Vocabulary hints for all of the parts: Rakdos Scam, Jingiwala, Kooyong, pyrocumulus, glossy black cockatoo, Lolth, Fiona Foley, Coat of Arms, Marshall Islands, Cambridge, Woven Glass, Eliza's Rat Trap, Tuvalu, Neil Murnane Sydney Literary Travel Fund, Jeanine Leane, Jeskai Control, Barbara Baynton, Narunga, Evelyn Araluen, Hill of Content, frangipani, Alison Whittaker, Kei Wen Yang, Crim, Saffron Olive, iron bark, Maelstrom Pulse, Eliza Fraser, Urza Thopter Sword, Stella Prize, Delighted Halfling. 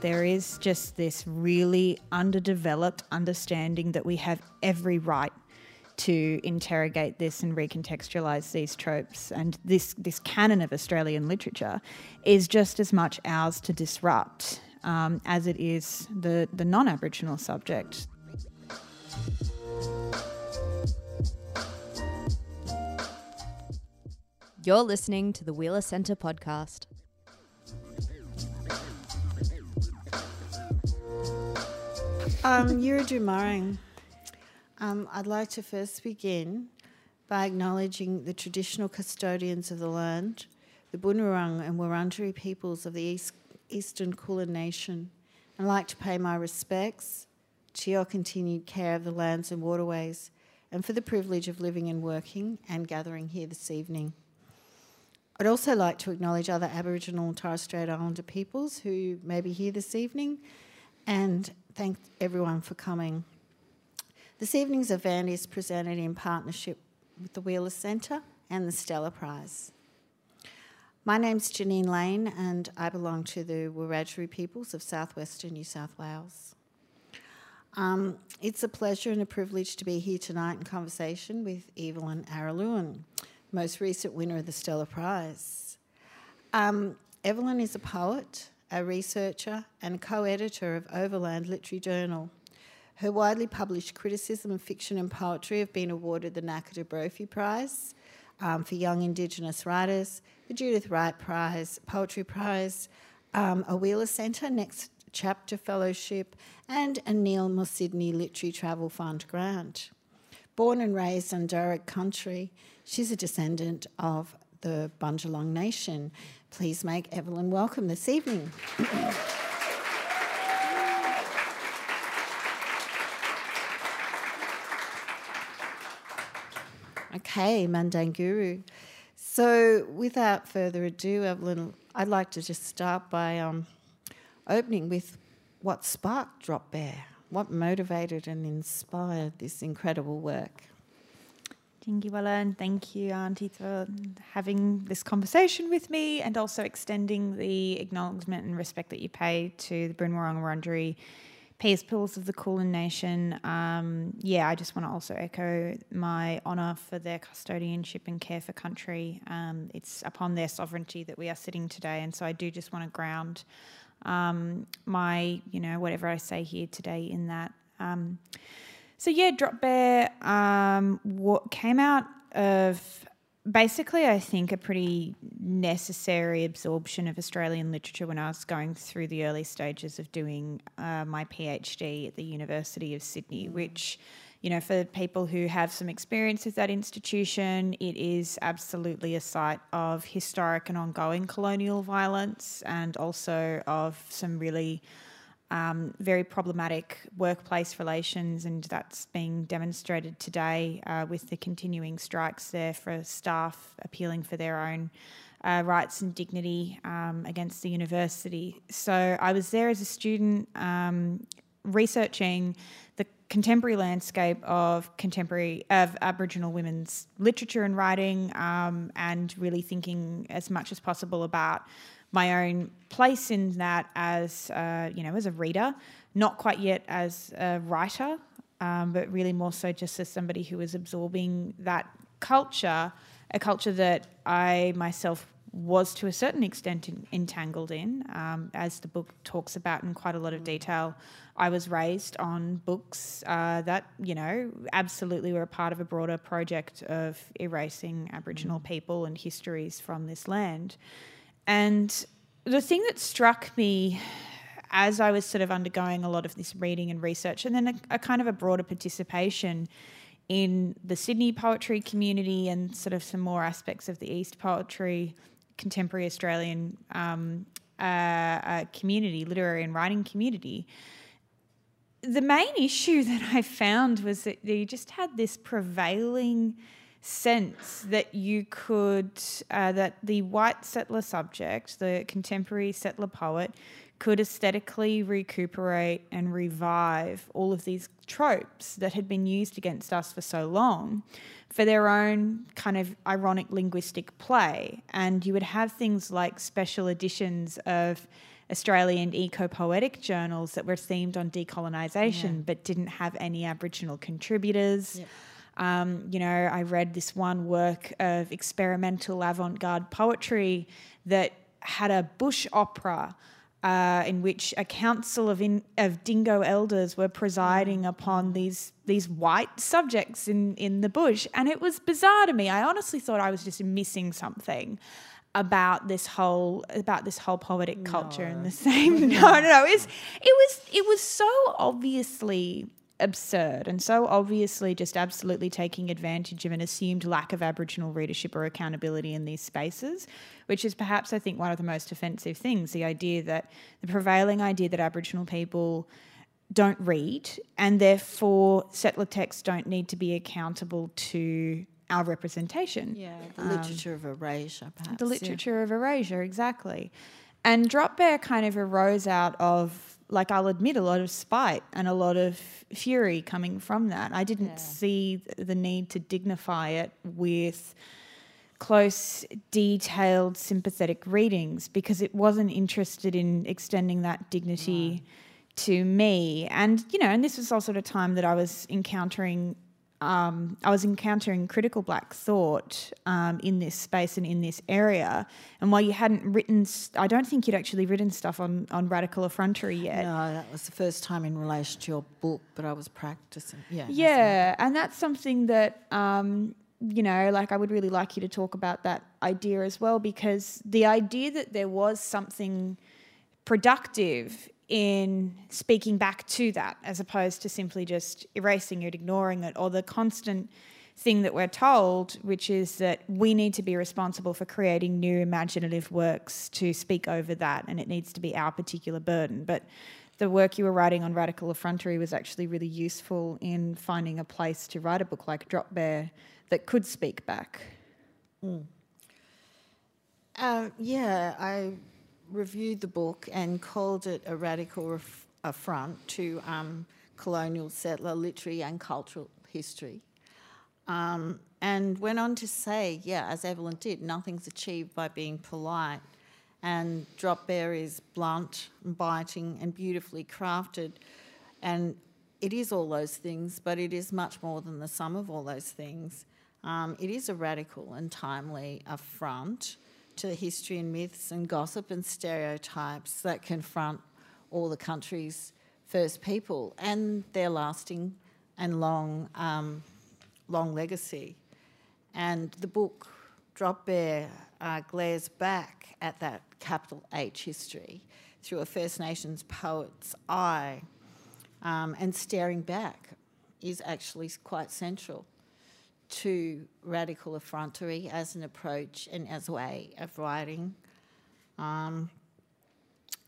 There is just this really underdeveloped understanding that we have every right to interrogate this and recontextualise these tropes. And this canon of Australian literature is just as much ours to disrupt as it is the non-Aboriginal subject. You're listening to the Wheeler Centre podcast. Yurudu Marang. I'd like to first begin by acknowledging the traditional custodians of the land, the Boon Wurrung and Wurundjeri peoples of the Eastern Kulin Nation. I'd like to pay my respects to your continued care of the lands and waterways and for the privilege of living and working and gathering here this evening. I'd also like to acknowledge other Aboriginal and Torres Strait Islander peoples who may be here this evening and thank everyone for coming. This evening's event is presented in partnership with the Wheeler Centre and the Stella Prize. My name's Jeanine Leane and I belong to the Wiradjuri peoples of southwestern New South Wales. It's a pleasure and a privilege to be here tonight in conversation with Evelyn Araluen, most recent winner of the Stella Prize. Evelyn is a poet, a researcher and co-editor of Overland Literary Journal. Her widely published criticism of fiction and poetry have been awarded the Nakata Brophy Prize for Young Indigenous Writers, the Judith Wright Prize, Poetry Prize, a Wheeler Centre Next Chapter Fellowship and a Neil Murnane Sydney Literary Travel Fund grant. Born and raised in Dharug country, she's a descendant of the Bundjalung Nation. Please make Evelyn welcome this evening. Okay, Mandanguru. So without further ado, Evelyn, I'd like to just start by opening with what sparked Dropbear, what motivated and inspired this incredible work. Jingiwala, and thank you, Auntie, for having this conversation with me and also extending the acknowledgement and respect that you pay to the Boon Wurrung Wurundjeri peoples of the Kulin Nation. I just want to also echo my honour for their custodianship and care for country. It's upon their sovereignty that we are sitting today, and so I do just want to ground my, whatever I say here today in that. Dropbear what came out of basically, I think, a pretty necessary absorption of Australian literature when I was going through the early stages of doing my PhD at the University of Sydney, which, for people who have some experience with that institution, it is absolutely a site of historic and ongoing colonial violence and also of some really very problematic workplace relations, and that's being demonstrated today with the continuing strikes there for staff appealing for their own rights and dignity against the university. So I was there as a student researching the contemporary landscape of Aboriginal women's literature and writing and really thinking as much as possible about my own place in that as, as a reader, not quite yet as a writer, but really more so just as somebody who was absorbing that culture, a culture that I myself was to a certain extent entangled in. As the book talks about in quite a lot of detail, I was raised on books that, absolutely were a part of a broader project of erasing Aboriginal people and histories from this land. And the thing that struck me as I was sort of undergoing a lot of this reading and research and then a kind of a broader participation in the Sydney poetry community and sort of some more aspects of the East poetry, contemporary Australian community, literary and writing community, the main issue that I found was that you just had this prevailing sense that you could, that the white settler subject, the contemporary settler poet, could aesthetically recuperate and revive all of these tropes that had been used against us for so long for their own kind of ironic linguistic play. And you would have things like special editions of Australian eco-poetic journals that were themed on decolonisation but didn't have any Aboriginal contributors. Yeah. You know, I read this one work of experimental avant-garde poetry that had a bush opera in which a council of dingo elders were presiding upon these white subjects in the bush. And it was bizarre to me. I honestly thought I was just missing something about this whole poetic culture and the same. No. It was so obviously absurd and so obviously just absolutely taking advantage of an assumed lack of Aboriginal readership or accountability in these spaces, which is perhaps, I think, one of the most offensive things, the prevailing idea that Aboriginal people don't read and therefore settler texts don't need to be accountable to our representation. Yeah, the literature of erasure, perhaps. The literature of erasure, exactly. And Dropbear kind of arose out of, like, I'll admit, a lot of spite and a lot of fury coming from that. I didn't see the need to dignify it with close, detailed, sympathetic readings because it wasn't interested in extending that dignity to me. And, you know, and this was also at a time that I was encountering critical black thought in this space and in this area. And while you hadn't written, I don't think you'd actually written stuff on radical effrontery yet. No, that was the first time in relation to your book, but I was practising. Yeah, and that's something that, you know, like I would really like you to talk about that idea as well, because the idea that there was something productive in speaking back to that as opposed to simply just erasing it, ignoring it, or the constant thing that we're told, which is that we need to be responsible for creating new imaginative works to speak over that and it needs to be our particular burden. But the work you were writing on radical effrontery was actually really useful in finding a place to write a book like Dropbear that could speak back. Mm. I reviewed the book and called it a radical affront to colonial settler literary and cultural history, and went on to say, as Evelyn did, nothing's achieved by being polite, and Dropbear is blunt, biting and beautifully crafted, and it is all those things, but it is much more than the sum of all those things. It is a radical and timely affront to the history and myths and gossip and stereotypes that confront all the country's first people and their lasting and long legacy. And the book Dropbear glares back at that capital H history through a First Nations poet's eye, and staring back is actually quite central to radical effrontery as an approach and as a way of writing. I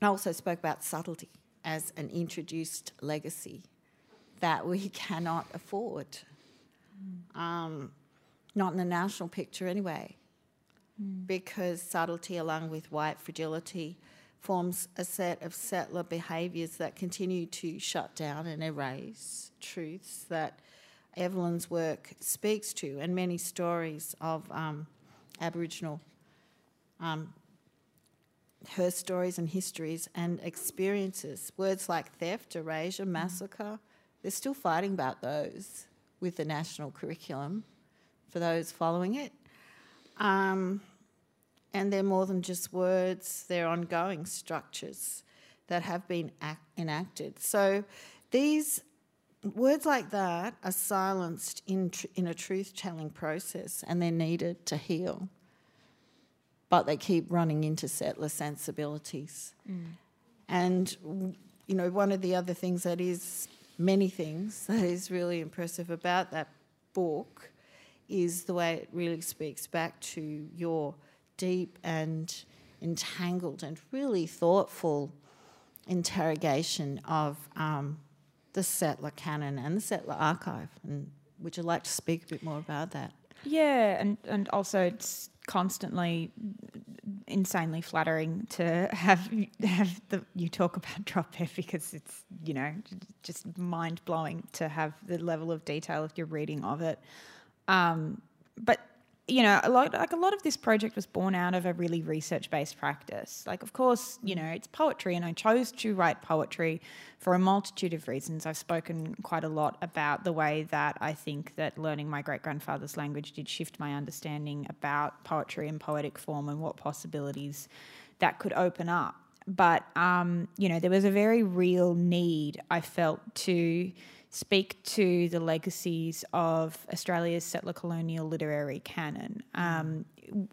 also spoke about subtlety as an introduced legacy that we cannot afford, not in the national picture anyway, because subtlety, along with white fragility, forms a set of settler behaviours that continue to shut down and erase truths that Evelyn's work speaks to, and many stories of Aboriginal, her stories and histories and experiences. Words like theft, erasure, massacre, they're still fighting about those with the national curriculum for those following it. And they're more than just words, they're ongoing structures that have been enacted. So these words like that are silenced in a truth-telling process, and they're needed to heal. But they keep running into settler sensibilities. And, you know, one of the other things that is, many things, that is really impressive about that book is the way it really speaks back to your deep and entangled and really thoughtful interrogation of the settler canon and the settler archive. And would you like to speak a bit more about that? Yeah, and also it's constantly insanely flattering to have you talk about Dropbear, because it's, you know, just mind-blowing to have the level of detail if you're reading of it. But you know, a lot of this project was born out of a really research-based practice. Like, of course, you know, it's poetry, and I chose to write poetry for a multitude of reasons. I've spoken quite a lot about the way that I think that learning my great-grandfather's language did shift my understanding about poetry and poetic form and what possibilities that could open up. But, you know, there was a very real need, I felt, to speak to the legacies of Australia's settler-colonial literary canon.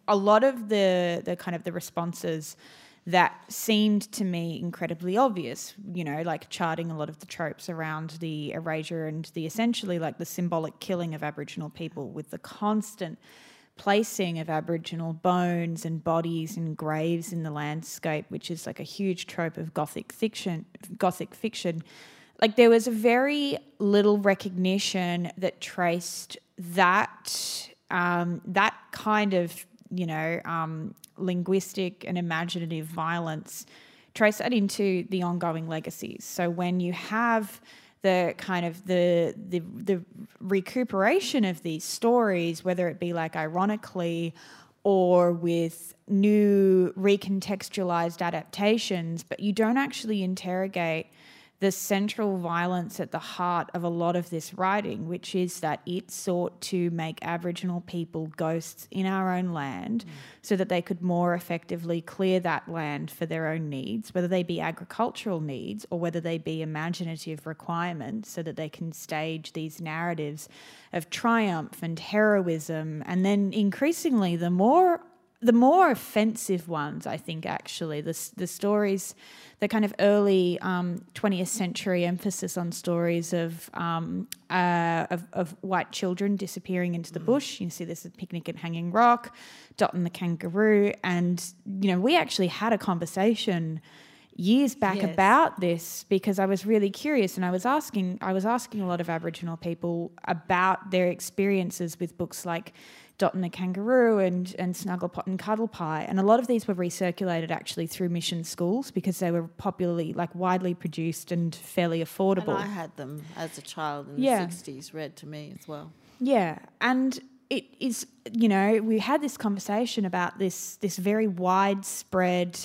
A lot of the kind of the responses that seemed to me incredibly obvious, you know, like charting a lot of the tropes around the erasure and the essentially like the symbolic killing of Aboriginal people with the constant placing of Aboriginal bones and bodies and graves in the landscape, which is like a huge trope of Gothic fiction. Like, there was a very little recognition that traced that that kind of, you know, linguistic and imaginative violence, traced that into the ongoing legacies. So when you have the kind of the recuperation of these stories, whether it be like ironically or with new recontextualized adaptations, but you don't actually interrogate the central violence at the heart of a lot of this writing, which is that it sought to make Aboriginal people ghosts in our own land so that they could more effectively clear that land for their own needs, whether they be agricultural needs or whether they be imaginative requirements, so that they can stage these narratives of triumph and heroism. And then increasingly the more offensive ones, I think, actually, the stories, the kind of early 20th century emphasis on stories of white children disappearing into the bush. You see this at Picnic at Hanging Rock, Dot and the Kangaroo. And, you know, we actually had a conversation years back about this, because I was really curious, and I was asking a lot of Aboriginal people about their experiences with books like Dot and the Kangaroo and Snuggle Pot and Cuddle Pie. And a lot of these were recirculated actually through mission schools, because they were popularly, like, widely produced and fairly affordable. And I had them as a child in the 60s read to me as well. Yeah, and it is, you know, we had this conversation about this very widespread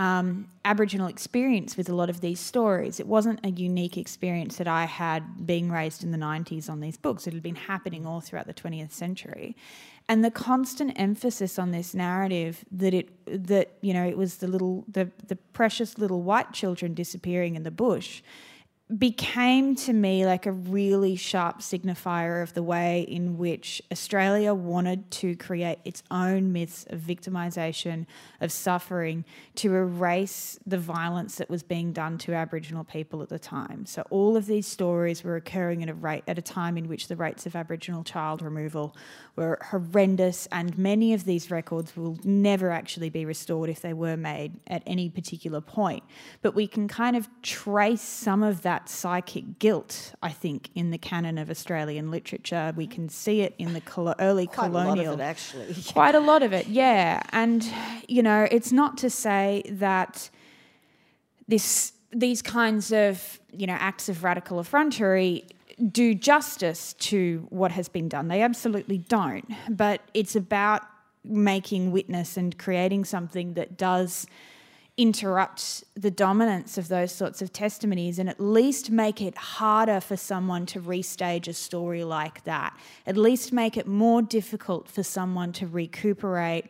Aboriginal experience with a lot of these stories. It wasn't a unique experience that I had being raised in the 90s on these books. It had been happening all throughout the 20th century. And the constant emphasis on this narrative that you know, it was the precious little white children disappearing in the bush, became to me like a really sharp signifier of the way in which Australia wanted to create its own myths of victimisation, of suffering, to erase the violence that was being done to Aboriginal people at the time. So all of these stories were occurring at a time in which the rates of Aboriginal child removal were horrendous, and many of these records will never actually be restored if they were made at any particular point. But we can kind of trace some of that psychic guilt, I think, in the canon of Australian literature. We can see it in the early colonial. Quite a lot of it, actually. Quite a lot of it, yeah. And, you know, it's not to say that these kinds of, you know, acts of radical effrontery do justice to what has been done. They absolutely don't. But it's about making witness and creating something that does interrupt the dominance of those sorts of testimonies, and at least make it harder for someone to restage a story like that, at least make it more difficult for someone to recuperate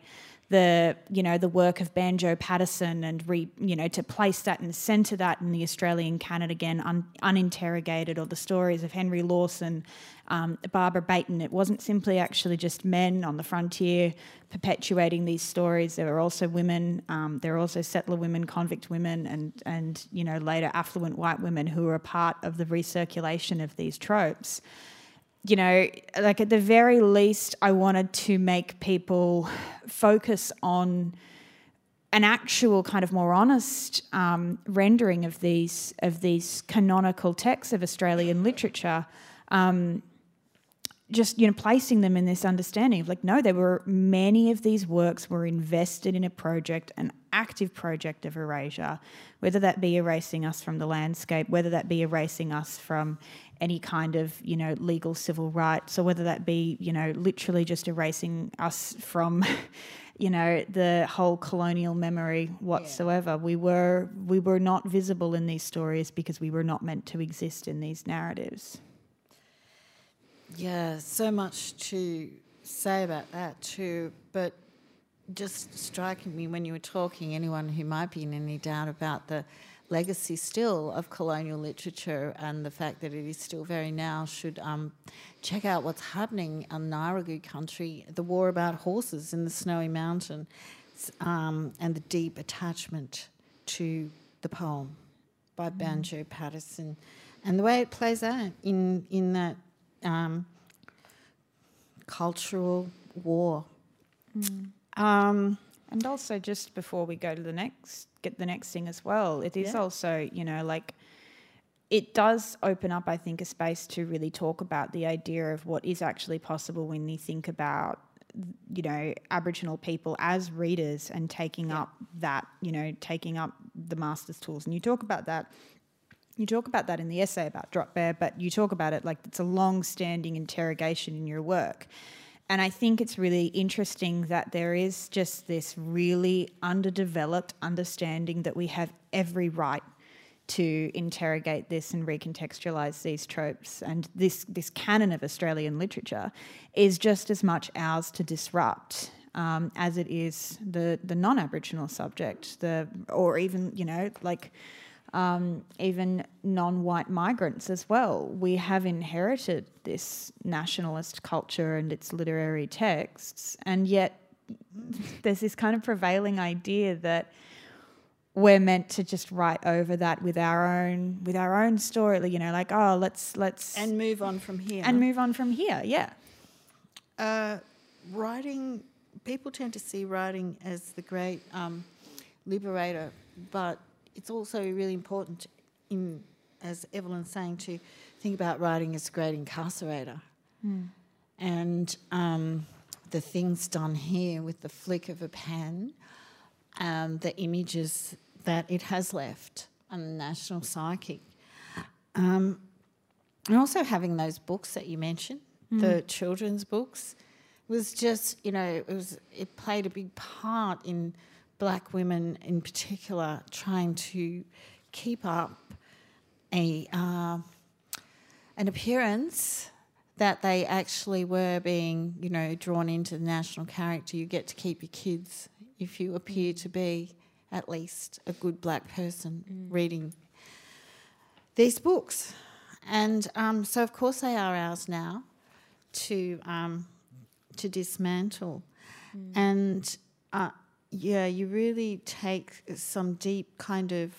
the, you know, the work of Banjo Paterson and, you know, to place that and centre that in the Australian canon again, uninterrogated, or the stories of Henry Lawson, Barbara Baynton. It wasn't simply actually just men on the frontier perpetuating these stories. There were also women. There were also settler women, convict women, and you know, later affluent white women who were a part of the recirculation of these tropes. You know, like, at the very least, I wanted to make people focus on an actual kind of more honest rendering of these canonical texts of Australian literature. Just, you know, placing them in this understanding of, like, no, there were many of these works were invested in a project and active project of erasure, whether that be erasing us from the landscape, whether that be erasing us from any kind of, you know, legal civil rights, or whether that be, you know, literally just erasing us from, you know, the whole colonial memory whatsoever. Yeah. We were not visible in these stories because we were not meant to exist in these narratives. Yeah, so much to say about that too, but just striking me when you were talking, anyone who might be in any doubt about the legacy still of colonial literature and the fact that it is still very now should check out what's happening in Narugu country, the war about horses in the Snowy Mountain, and the deep attachment to the poem by Banjo Paterson and the way it plays out in that cultural war. Mm. And also, just before we go to the next thing as well, it is also, you know, like, it does open up, I think, a space to really talk about the idea of what is actually possible when you think about, you know, Aboriginal people as readers and taking up that, you know, taking up the master's tools. And you talk about that. You talk about that in the essay about Dropbear, but you talk about it like it's a long-standing interrogation in your work. And I think it's really interesting that there is just this really underdeveloped understanding that we have every right to interrogate this and recontextualise these tropes. And this canon of Australian literature is just as much ours to disrupt as it is the non-Aboriginal subject, or even, you know, like... even non-white migrants as well. We have inherited this nationalist culture and its literary texts, and yet there's this kind of prevailing idea that we're meant to just write over that with our own story, you know, like, oh, let's... And move on from here. And move on from here, yeah. Writing... People tend to see writing as the great liberator, but... It's also really important, as Evelyn's saying, to think about writing as a great incarcerator. Mm. And the things done here with the flick of a pen, the images that it has left on the national psyche. And also having those books that you mentioned, the children's books, was just, you know, it played a big part in... Black women in particular trying to keep up an appearance that they actually were being, you know, drawn into the national character. You get to keep your kids if you appear to be at least a good black person reading these books. And so, of course, they are ours now to dismantle. Mm. And... yeah, you really take some deep kind of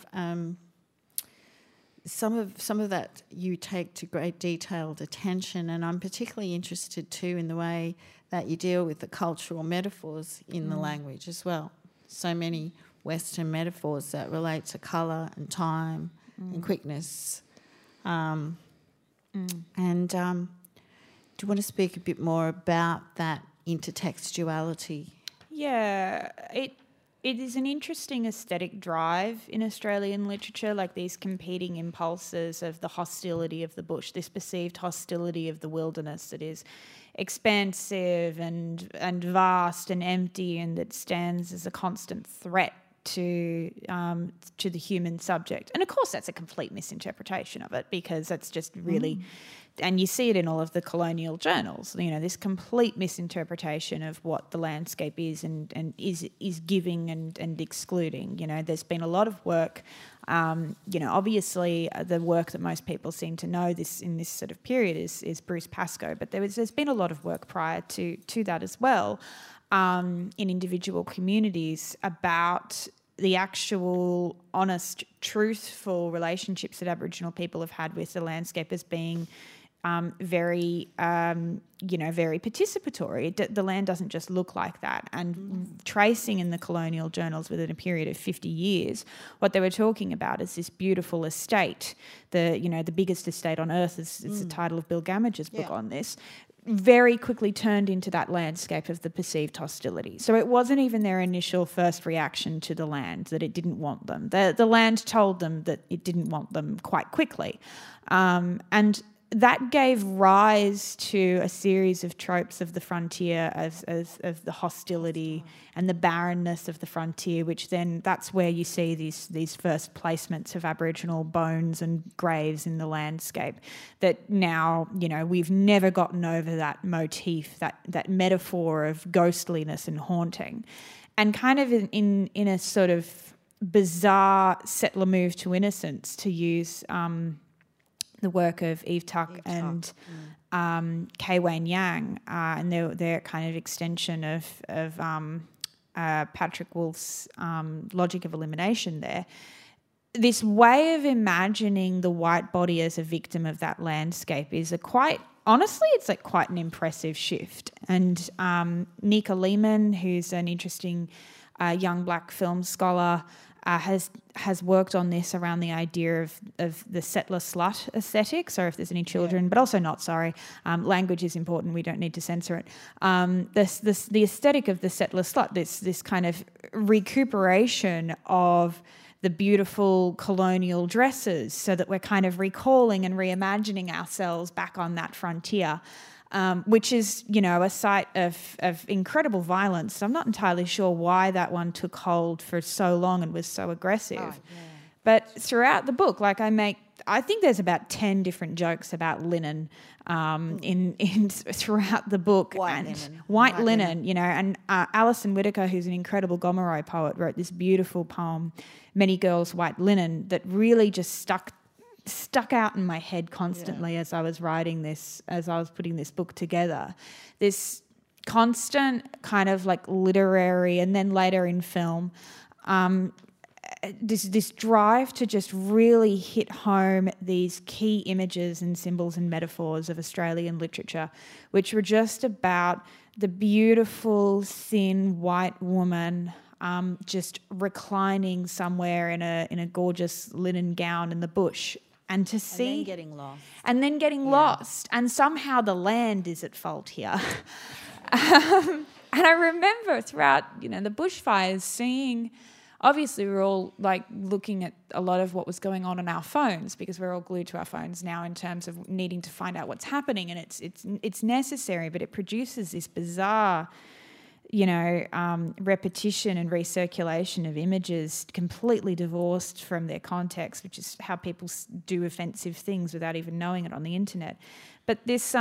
some of that you take to great detailed attention, and I'm particularly interested too in the way that you deal with the cultural metaphors in the language as well. So many Western metaphors that relate to colour and time and quickness. And do you want to speak a bit more about that intertextuality? Yeah, it is an interesting aesthetic drive in Australian literature, like these competing impulses of the hostility of the bush, this perceived hostility of the wilderness that is expansive and vast and empty, and that stands as a constant threat to the human subject. And of course that's a complete misinterpretation of it, because that's just really and you see it in all of the colonial journals, you know, this complete misinterpretation of what the landscape is and is giving and excluding. You know, there's been a lot of work, you know, obviously the work that most people seem to know this in this sort of period is Bruce Pascoe, but there's been a lot of work prior to that as well, in individual communities about the actual honest, truthful relationships that Aboriginal people have had with the landscape as being very participatory. The land doesn't just look like that. And tracing in the colonial journals within a period of 50 years, what they were talking about is this beautiful estate, the biggest estate on earth is the title of Bill Gamage's book on this, very quickly turned into that landscape of the perceived hostility. So it wasn't even their initial first reaction to the land that it didn't want them. The land told them that it didn't want them quite quickly. And that gave rise to a series of tropes of the frontier, of the hostility and the barrenness of the frontier, which then that's where you see these first placements of Aboriginal bones and graves in the landscape. That now, you know, we've never gotten over that motif, that metaphor of ghostliness and haunting. And kind of in a sort of bizarre settler move to innocence, to use the work of Eve Tuck and Kei Wen Yang, and their kind of extension of Patrick Wolfe's logic of elimination there. This way of imagining the white body as a victim of that landscape is honestly, it's quite an impressive shift. And Nika Lehman, who's an interesting young black film scholar, has worked on this around the idea of the settler slut aesthetic. So if there's any children, but also not, sorry. Language is important. We don't need to censor it. The aesthetic of the settler slut, this kind of recuperation of the beautiful colonial dresses, so that we're kind of recalling and reimagining ourselves back on that frontier. Which is, you know, a site of incredible violence. So I'm not entirely sure why that one took hold for so long and was so aggressive. Oh, yeah. But throughout the book, I think there's about 10 different jokes about linen throughout the book. White linen, you know. And Alison Whittaker, who's an incredible Gomeroi poet, wrote this beautiful poem, Many Girls, White Linen, that really just stuck out in my head constantly as I was writing this, as I was putting this book together. This constant kind of literary, and then later in film, this drive to just really hit home these key images and symbols and metaphors of Australian literature, which were just about the beautiful, thin, white woman just reclining somewhere in a gorgeous linen gown in the bush. And to see... And then getting lost. And somehow the land is at fault here. And I remember throughout, you know, the bushfires seeing... Obviously we were all looking at a lot of what was going on our phones, because we're all glued to our phones now in terms of needing to find out what's happening. And it's necessary, but it produces this bizarre... you know, repetition and recirculation of images completely divorced from their context, which is how people do offensive things without even knowing it on the internet. But this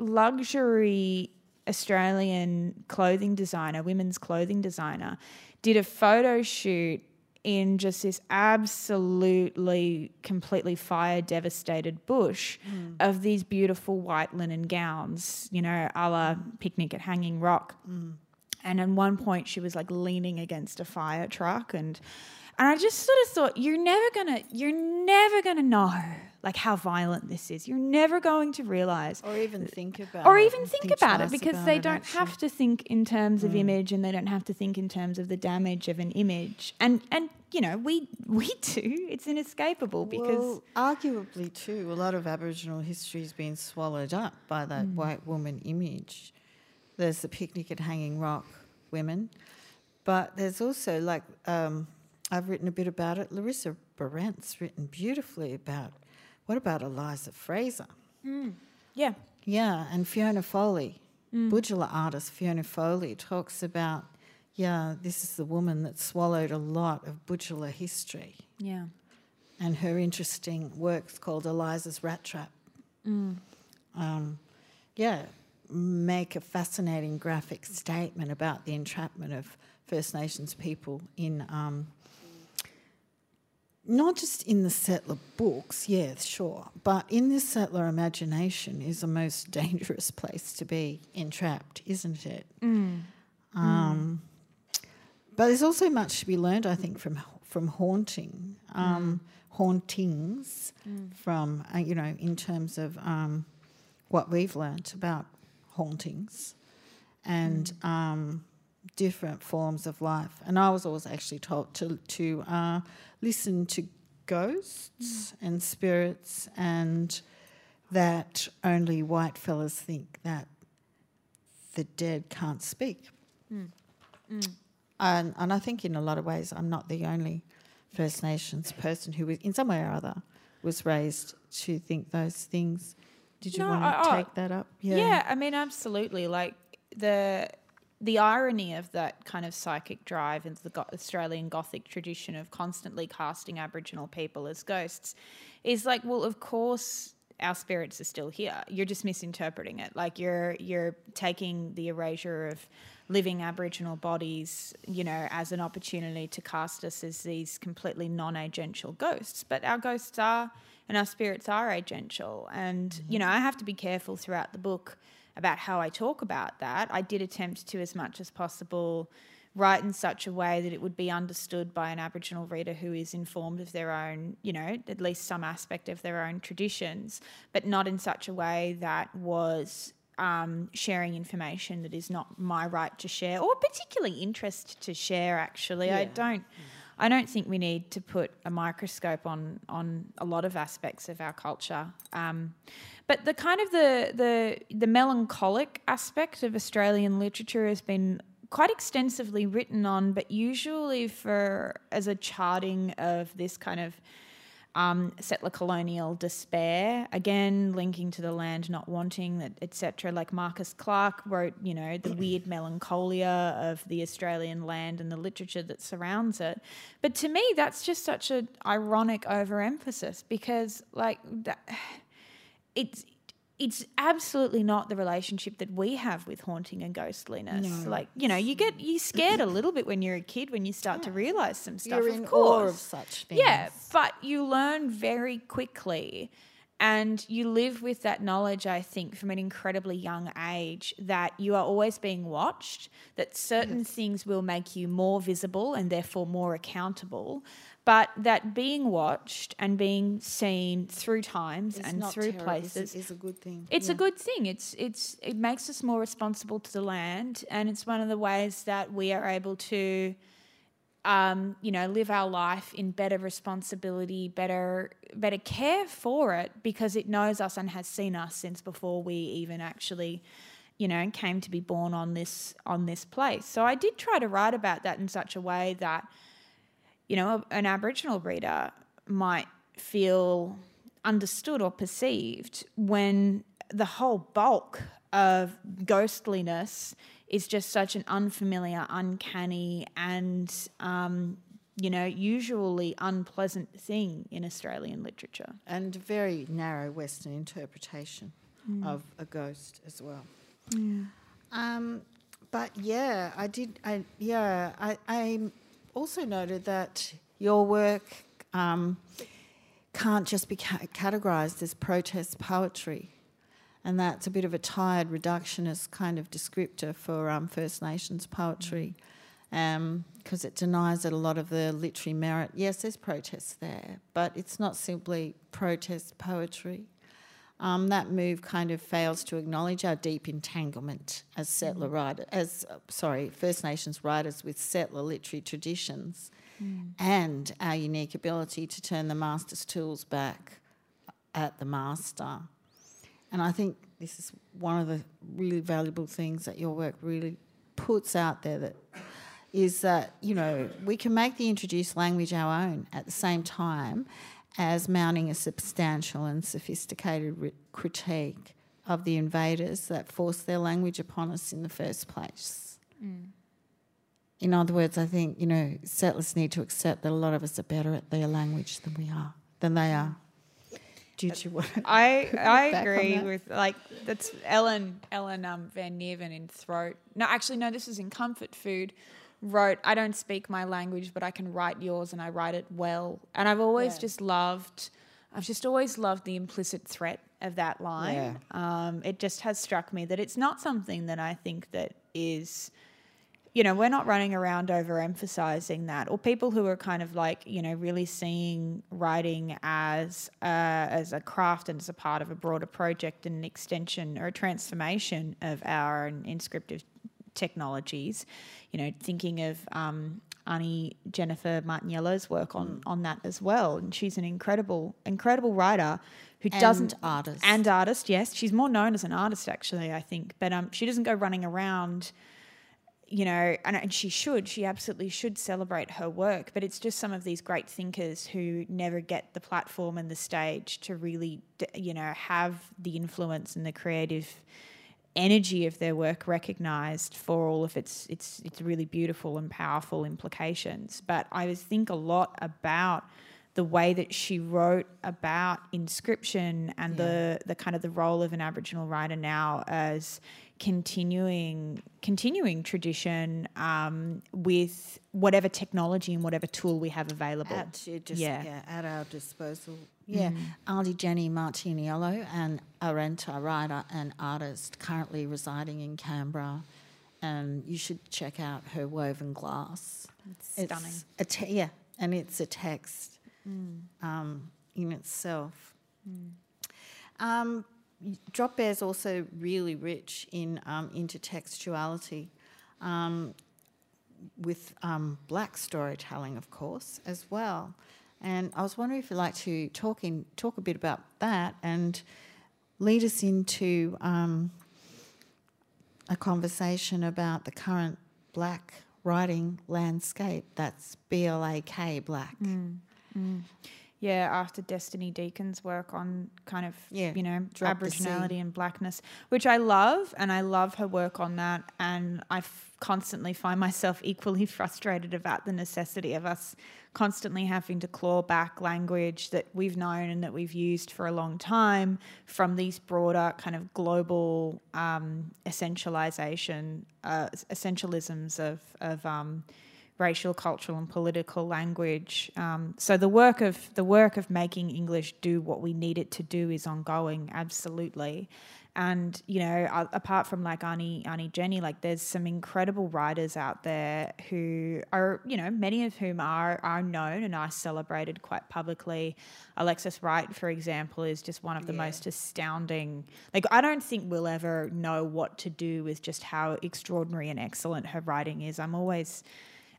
luxury Australian women's clothing designer, did a photo shoot in just this absolutely, completely fire-devastated bush of these beautiful white linen gowns, you know, a la Picnic at Hanging Rock. And at one point she was leaning against a fire truck, and I just sort of thought, you're never gonna know how violent this is. You're never going to realise, or even think about it, because they don't have to think in terms of image, and they don't have to think in terms of the damage of an image. And you know, we do. It's inescapable, because arguably too, a lot of Aboriginal history has been swallowed up by that white woman image. There's the Picnic at Hanging Rock women, but there's also I've written a bit about it. Larissa Barrent's written beautifully about, what about Eliza Fraser? Yeah. Yeah, and Fiona Foley, Budjala artist Fiona Foley, talks about, this is the woman that swallowed a lot of Budjala history. Yeah. And her interesting work's called Eliza's Rat Trap. Make a fascinating graphic statement about the entrapment of First Nations people in... not just in the settler books, but in this settler imagination is the most dangerous place to be entrapped, isn't it? But there's also much to be learned, I think, from haunting, hauntings, from you know, in terms of what we've learnt about hauntings and different forms of life. And I was always actually told to listen to ghosts and spirits and that only white fellas think that the dead can't speak. Mm. Mm. And I think in a lot of ways I'm not the only First Nations person who in some way or other was raised to think those things. Did you want to take that up? Yeah, I mean, absolutely. Like the irony of that kind of psychic drive into the Australian Gothic tradition of constantly casting Aboriginal people as ghosts is like, well, of course our spirits are still here. You're just misinterpreting it. Like you're taking the erasure of living Aboriginal bodies, you know, as an opportunity to cast us as these completely non-agential ghosts. But our ghosts are and our spirits are agential. And, you know, I have to be careful throughout the book about how I talk about that. I did attempt to, as much as possible, write in such a way that it would be understood by an Aboriginal reader who is informed of their own, you know, at least some aspect of their own traditions, but not in such a way that was sharing information that is not my right to share or particularly interest to share, actually. Yeah. I don't think we need to put a microscope on a lot of aspects of our culture. But the kind of the melancholic aspect of Australian literature has been quite extensively written on, but usually as a charting of this kind of settler colonial despair, again linking to the land not wanting, etc. Like Marcus Clarke wrote, you know, the weird melancholia of the Australian land and the literature that surrounds it. But to me, that's just such an ironic overemphasis because, like, it's absolutely not the relationship that we have with haunting and ghostliness. No. Like, you know, you're scared a little bit when you're a kid when you start to realise some stuff, you're in awe of such things. Yeah, but you learn very quickly and you live with that knowledge, I think, from an incredibly young age that you are always being watched, that certain things will make you more visible and therefore more accountable. But that being watched and being seen through times and through places is a good thing. It's a good thing. It makes us more responsible to the land, and it's one of the ways that we are able to, you know, live our life in better responsibility, better care for it because it knows us and has seen us since before we even actually, you know, came to be born on this place. So I did try to write about that in such a way that, you know, an Aboriginal reader might feel understood or perceived when the whole bulk of ghostliness is just such an unfamiliar, uncanny and, you know, usually unpleasant thing in Australian literature. And very narrow Western interpretation of a ghost as well. Yeah. I also noted that your work can't just be categorised as protest poetry, and that's a bit of a tired reductionist kind of descriptor for First Nations poetry because it denies it a lot of the literary merit. Yes, there's protests there, but it's not simply protest poetry. That move kind of fails to acknowledge our deep entanglement as settler writers, First Nations writers with settler literary traditions, and our unique ability to turn the master's tools back at the master. And I think this is one of the really valuable things that your work really puts out there, that is that, you know, we can make the introduced language our own at the same time as mounting a substantial and sophisticated critique of the invaders that forced their language upon us in the first place. Mm. In other words, I think, you know, settlers need to accept that a lot of us are better at their language than they are. Did you want to I agree with, like, that's Ellen Van Nieuwen in Throat. No, this is in Comfort Food. Wrote, I don't speak my language, but I can write yours and I write it well. And I've always just always loved the implicit threat of that line. Yeah. It just has struck me that it's not something that I think that is, you know, we're not running around overemphasizing that, or people who are kind of like, you know, really seeing writing as a craft and as a part of a broader project and an extension or a transformation of our own inscriptive technologies, you know, thinking of Auntie Jennifer Martinello's work on that as well. And she's an incredible writer who doesn't... And artist, yes. She's more known as an artist, actually, I think. But she doesn't go running around, you know, and she should. She absolutely should celebrate her work. But it's just some of these great thinkers who never get the platform and the stage to really, you know, have the influence and the creative energy of their work recognised for all of its really beautiful and powerful implications. But I think a lot about the way that she wrote about inscription and the kind of the role of an Aboriginal writer now as continuing tradition with whatever technology and whatever tool we have available at our disposal. Yeah, Auntie Jenny Martiniello, an Arrernte writer and artist currently residing in Canberra. You should check out her woven glass. It's stunning. And it's a text in itself. Dropbear is also really rich in intertextuality with black storytelling, of course, as well. And I was wondering if you'd like to talk a bit about that and lead us into a conversation about the current black writing landscape. That's BLAK, black. Yeah, after Destiny Deacon's work on kind of, you know, Aboriginality and blackness, which I love, and I love her work on that, and I constantly find myself equally frustrated about the necessity of us constantly having to claw back language that we've known and that we've used for a long time from these broader kind of global essentialisms of racial, cultural and political language. So the work of making English do what we need it to do is ongoing, absolutely. And, you know, apart from like Auntie Jenny, like there's some incredible writers out there who are, you know, many of whom are known and are celebrated quite publicly. Alexis Wright, for example, is just one of the most astounding. Like, I don't think we'll ever know what to do with just how extraordinary and excellent her writing is. I'm always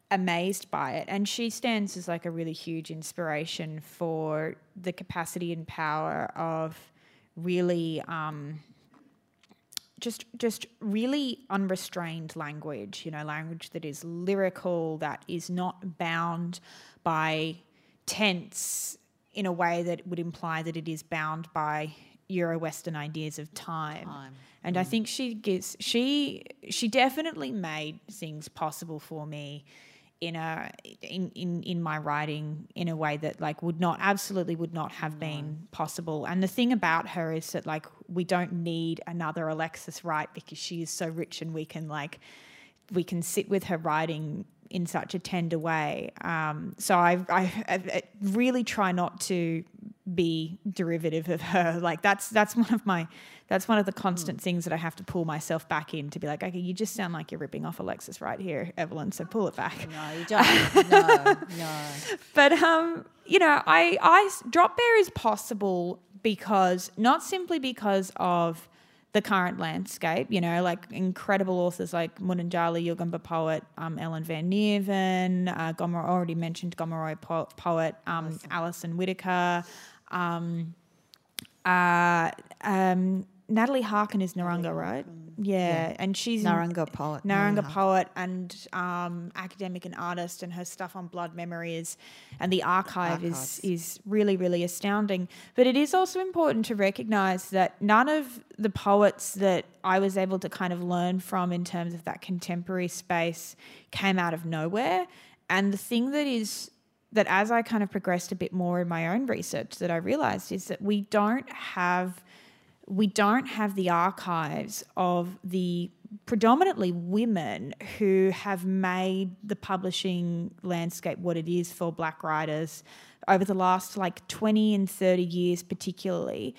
amazed by it, and she stands as like a really huge inspiration for the capacity and power of really just really unrestrained language, you know, language that is lyrical, that is not bound by tense in a way that would imply that it is bound by Euro-Western ideas of time. And I think she definitely made things possible for me in my writing in a way that like would not have been possible. And the thing about her is that like we don't need another Alexis Wright because she is so rich, and we can sit with her writing in such a tender way. So I really try not to be derivative of her. Like that's one of the constant things that I have to pull myself back in to be like, okay, you just sound like you're ripping off Alexis right here, Evelyn, so pull it back. No, you don't. No. But, you know, I Dropbear is possible because, not simply because of the current landscape, you know, like incredible authors like Wurundjeri, Yugambeh poet, Ellen Van Nieuwen, already mentioned Gomeroi poet, Alison Whittaker, Natalie Harkin is Narunga, right? Yeah, and she's Narunga poet and academic and artist, and her stuff on blood memory and the archive is really, really astounding. But it is also important to recognise that none of the poets that I was able to kind of learn from in terms of that contemporary space came out of nowhere. And the thing that as I kind of progressed a bit more in my own research that I realised is that we don't have the archives of the predominantly women who have made the publishing landscape what it is for black writers over the last like 20 and 30 years particularly.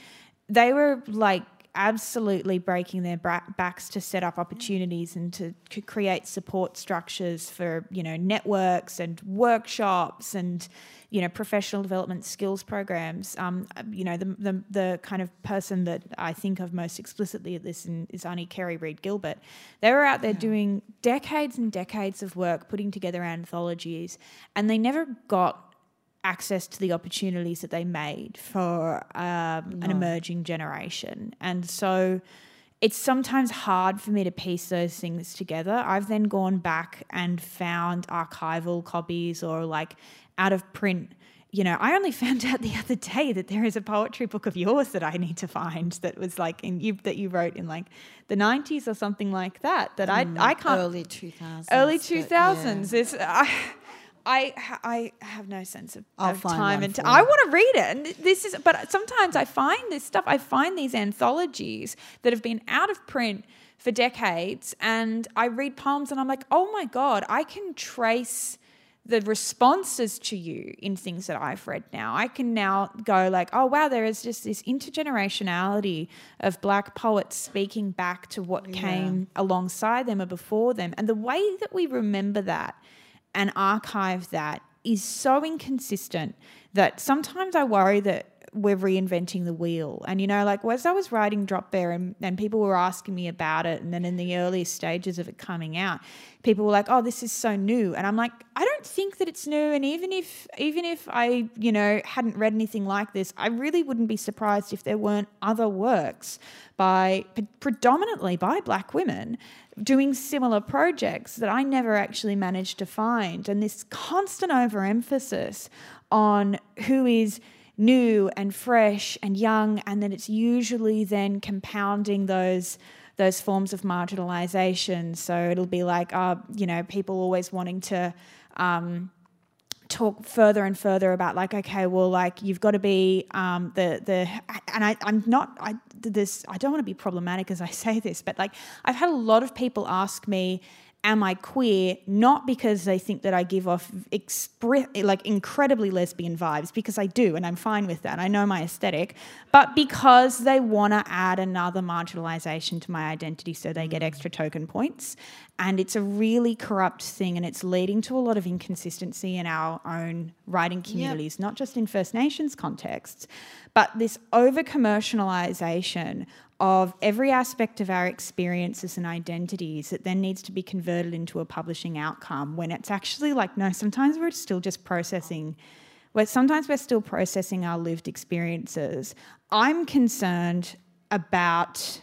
They were like absolutely breaking their backs to set up opportunities and to create support structures for, you know, networks and workshops and, you know, professional development skills programs. You know, the kind of person that I think of most explicitly at this is Aunty Kerry Reid Gilbert. They were out there doing decades and decades of work, putting together anthologies, and they never got access to the opportunities that they made for an emerging generation. And so it's sometimes hard for me to piece those things together. I've then gone back and found archival copies or like out of print. You know, I only found out the other day that there is a poetry book of yours that I need to find that was like that you wrote in like the 90s or something like that. That I can't. Early 2000s. I have no sense of time, and I want to read it. And this is, but sometimes I find this stuff. I find these anthologies that have been out of print for decades, and I read poems, and I'm like, oh my God, I can trace the responses to you in things that I've read now. I can now go like, oh, wow, there is just this intergenerationality of black poets speaking back to what came alongside them or before them. And the way that we remember that and archive that is so inconsistent that sometimes I worry that we're reinventing the wheel. And, you know, like as I was writing Dropbear and people were asking me about it, and then in the early stages of it coming out, people were like, oh, this is so new. And I'm like, I don't think that it's new. And even if I, you know, hadn't read anything like this, I really wouldn't be surprised if there weren't other works by predominantly by black women doing similar projects that I never actually managed to find. And this constant overemphasis on who is new and fresh and young, and then it's usually then compounding those forms of marginalisation. So it'll be like, you know, people always wanting to talk further and further about like, okay, well, like you've got to be I don't want to be problematic as I say this, but like I've had a lot of people ask me, am I queer? Not because they think that I give off like incredibly lesbian vibes, because I do, and I'm fine with that. I know my aesthetic, but because they want to add another marginalisation to my identity so they get extra token points. And it's a really corrupt thing, and it's leading to a lot of inconsistency in our own writing communities, not just in First Nations contexts, but this over-commercialisation of every aspect of our experiences and identities that then needs to be converted into a publishing outcome, when it's actually like, no, sometimes we're still just processing, sometimes we're still processing our lived experiences. I'm concerned about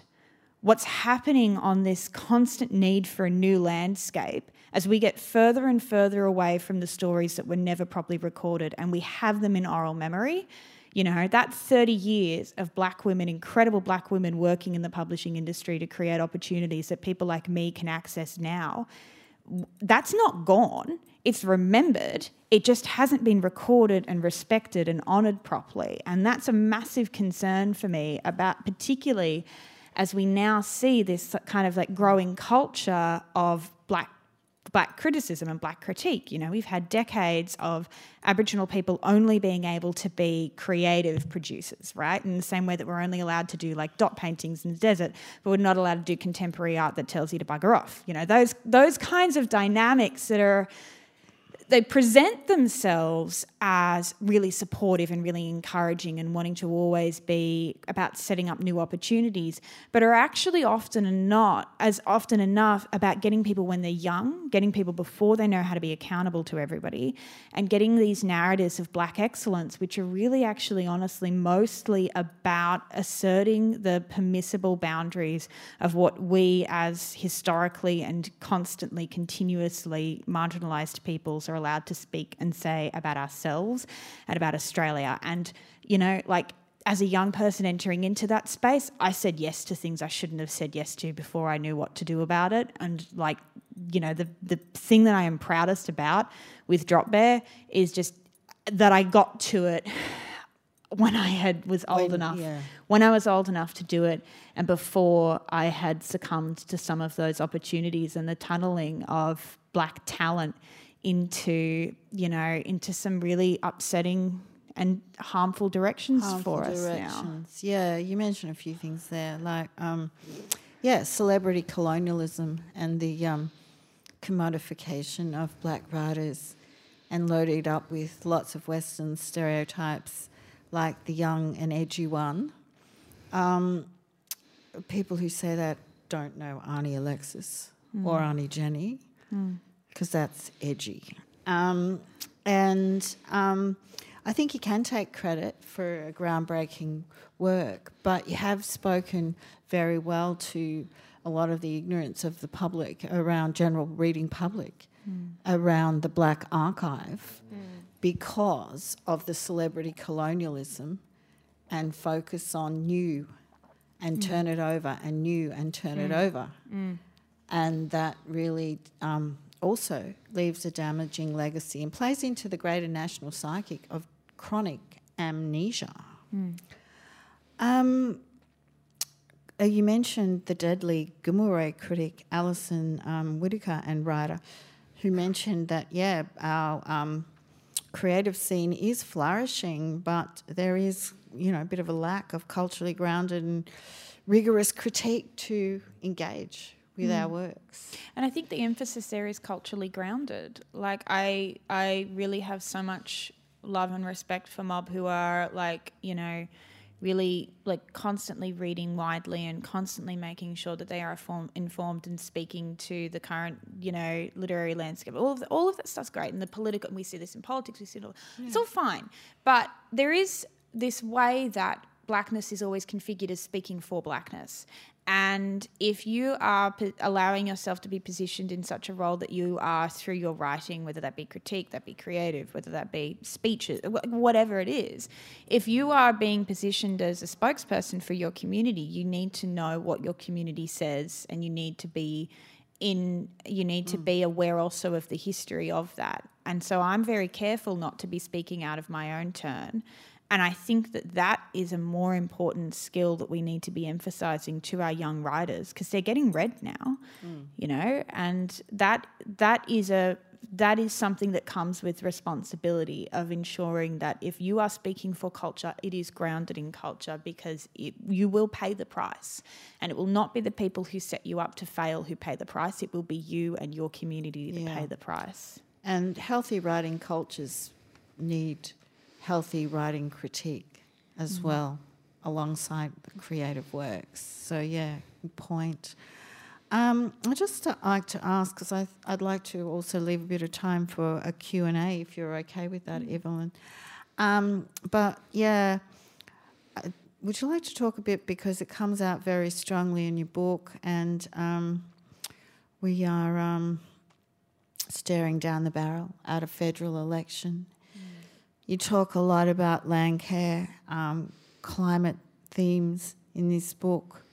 what's happening on this constant need for a new landscape as we get further and further away from the stories that were never properly recorded, and we have them in oral memory. You know, that 30 years of black women, incredible black women working in the publishing industry to create opportunities that people like me can access now, that's not gone. It's remembered. It just hasn't been recorded and respected and honoured properly. And that's a massive concern for me, about particularly as we now see this kind of like growing culture of black criticism and black critique. You know, we've had decades of Aboriginal people only being able to be creative producers, right? In the same way that we're only allowed to do like dot paintings in the desert, but we're not allowed to do contemporary art that tells you to bugger off. You know, those kinds of dynamics that are, they present themselves as really supportive and really encouraging and wanting to always be about setting up new opportunities, but are actually often enough about getting people when they're young, getting people before they know how to be accountable to everybody, and getting these narratives of black excellence, which are really actually honestly mostly about asserting the permissible boundaries of what we as historically and constantly, continuously marginalised peoples are allowed to speak and say about ourselves and about Australia. And, you know, like as a young person entering into that space, I said yes to things I shouldn't have said yes to before I knew what to do about it. And like, you know, the thing that I am proudest about with Dropbear is just that I got to it when I was old enough to do it, and before I had succumbed to some of those opportunities and the tunnelling of black talent into, you know, into some really upsetting and harmful directions for us now. Yeah, you mentioned a few things there, like celebrity colonialism and the commodification of black writers, and loaded up with lots of Western stereotypes, like the young and edgy one. People who say that don't know Auntie Alexis or Auntie Jenny, because that's edgy. I think you can take credit for a groundbreaking work, but you have spoken very well to a lot of the ignorance of the public around general reading public, around the Black Archive, because of the celebrity colonialism and focus on new and turn it over and new and turn it over. And that really... also leaves a damaging legacy and plays into the greater national psychic of chronic amnesia. You mentioned the deadly Gomeroi critic Alison Whittaker and writer, who mentioned that, our creative scene is flourishing, but there is, a bit of a lack of culturally grounded and rigorous critique to engage with our works. And I think the emphasis there is culturally grounded. Like I really have so much love and respect for mob who are really constantly reading widely and constantly making sure that they are informed and speaking to the current, literary landscape. All of that stuff's great, and the political, and we see this in politics, we see it all. Yeah. It's all fine. But there is this way that blackness is always configured as speaking for blackness. And if you are allowing yourself to be positioned in such a role that you are through your writing, whether that be critique, that be creative, whether that be speeches, whatever it is, if you are being positioned as a spokesperson for your community, you need to know what your community says, and you need to be aware also of the history of that. And so I'm very careful not to be speaking out of my own turn. And I think that is a more important skill that we need to be emphasising to our young writers, because they're getting read now, and that is something that comes with responsibility of ensuring that if you are speaking for culture, it is grounded in culture, because you will pay the price, and it will not be the people who set you up to fail who pay the price. It will be you and your community that pay the price. And healthy writing cultures need healthy writing critique as well, alongside the creative works. So, good point. I'd just like to ask, because I'd like to also leave a bit of time for a Q&A, if you're okay with that, Evelyn. Would you like to talk a bit, because it comes out very strongly in your book, and we are staring down the barrel at a federal election. You talk a lot about land care, climate themes in this book,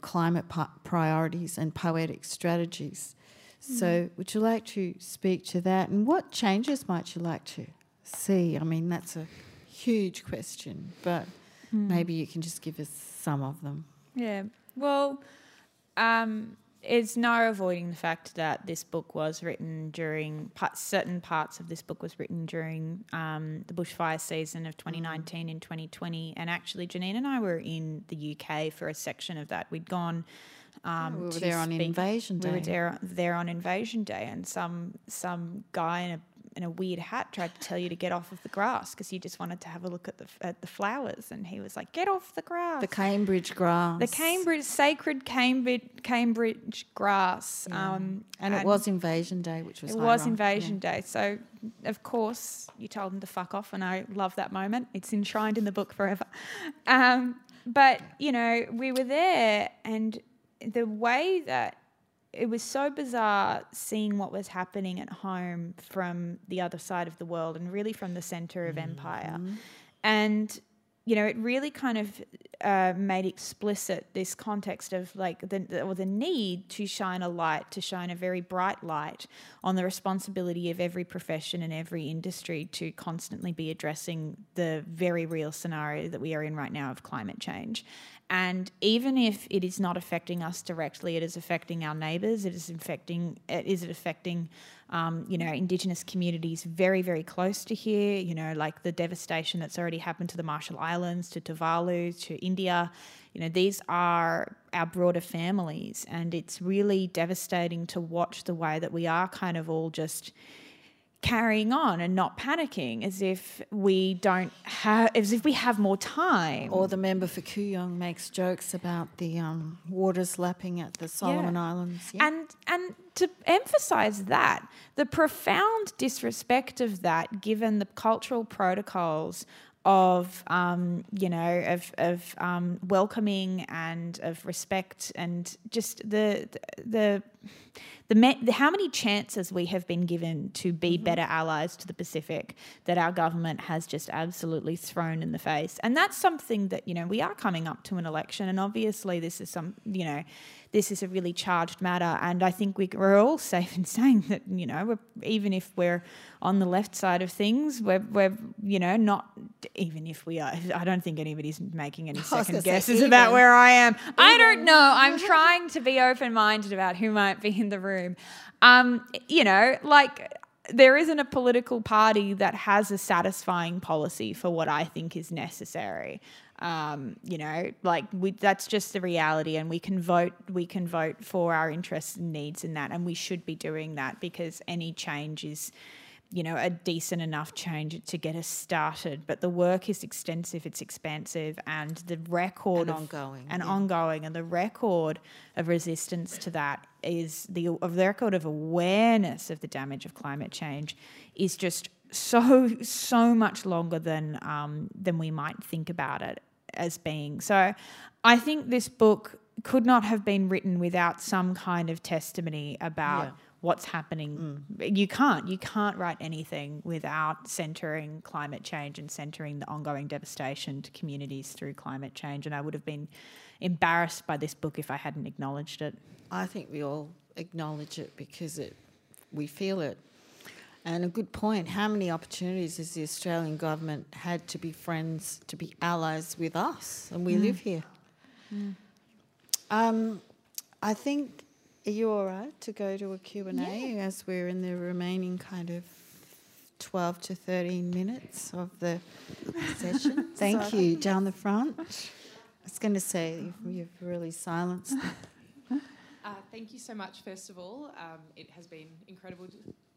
climate priorities and poetic strategies. So would you like to speak to that? And what changes might you like to see? I mean, that's a huge question, but maybe you can just give us some of them. Yeah, well... It's no avoiding the fact that this book was written during... certain parts of this book was written during the bushfire season of 2019 and 2020. And actually, Jeanine and I were in the UK for a section of that. We'd gone... we were there on Invasion Day. We were there on Invasion Day, and some guy in a weird hat tried to tell you to get off of the grass because you just wanted to have a look at the flowers, and he was like, get off the grass. The Cambridge grass. The sacred Cambridge grass. Yeah. And it was Invasion Day, which was It was Invasion Day. So, of course, you told him to fuck off, and I love that moment. It's enshrined in the book forever. We were there, and the way that it was so bizarre seeing what was happening at home from the other side of the world, and really from the centre of empire. And, it really kind of made explicit this context of the need to shine a very bright light on the responsibility of every profession and every industry to constantly be addressing the very real scenario that we are in right now of climate change. And even if it is not affecting us directly, it is affecting our neighbours. Is it affecting you know, Indigenous communities very, very close to here? You know, like the devastation that's already happened to the Marshall Islands, to Tuvalu, to India. You know, these are our broader families, and it's really devastating to watch the way that we are kind of all just carrying on and not panicking, as if we don't have, as if we have more time. Or the member for Kooyong makes jokes about the waters lapping at the Solomon Islands. Yeah. And to emphasise that, the profound disrespect of that, given the cultural protocols of you know, of welcoming and of respect, and just the how many chances we have been given to be better allies to the Pacific that our government has just absolutely thrown in the face. And that's something that, you know, we are coming up to an election, and obviously this is some, you know, this is a really charged matter, and I think we're all safe in saying that, you know, even if we're on the left side of things, we're you know, not. Even if we are, I don't think anybody's making any second guesses about where I am. Even. I don't know. I'm trying to be open-minded about who might be in the room. You know, like, there isn't a political party that has a satisfying policy for what I think is necessary. You know, like, that's just the reality, and we can vote for our interests and needs in that, and we should be doing that, because any change is, you know, a decent enough change to get us started. But the work is extensive, it's expansive, and the record ongoing, and the record of resistance to that is the record of awareness of the damage of climate change is just so much longer than we might think about it as being. So I think this book could not have been written without some kind of testimony about what's happening. You can't write anything without centering climate change and centering the ongoing devastation to communities through climate change. And I would have been embarrassed by this book if I hadn't acknowledged it. I think we all acknowledge it because we feel it. And a good point, how many opportunities has the Australian government had to be friends, to be allies with us? And we live here. Mm. I think... Are you all right to go to a Q&A as we're in the remaining kind of 12 to 13 minutes of the session? Thank you. Down the front. I was going to say, you've really silenced me. Thank you so much, first of all. It has been incredible.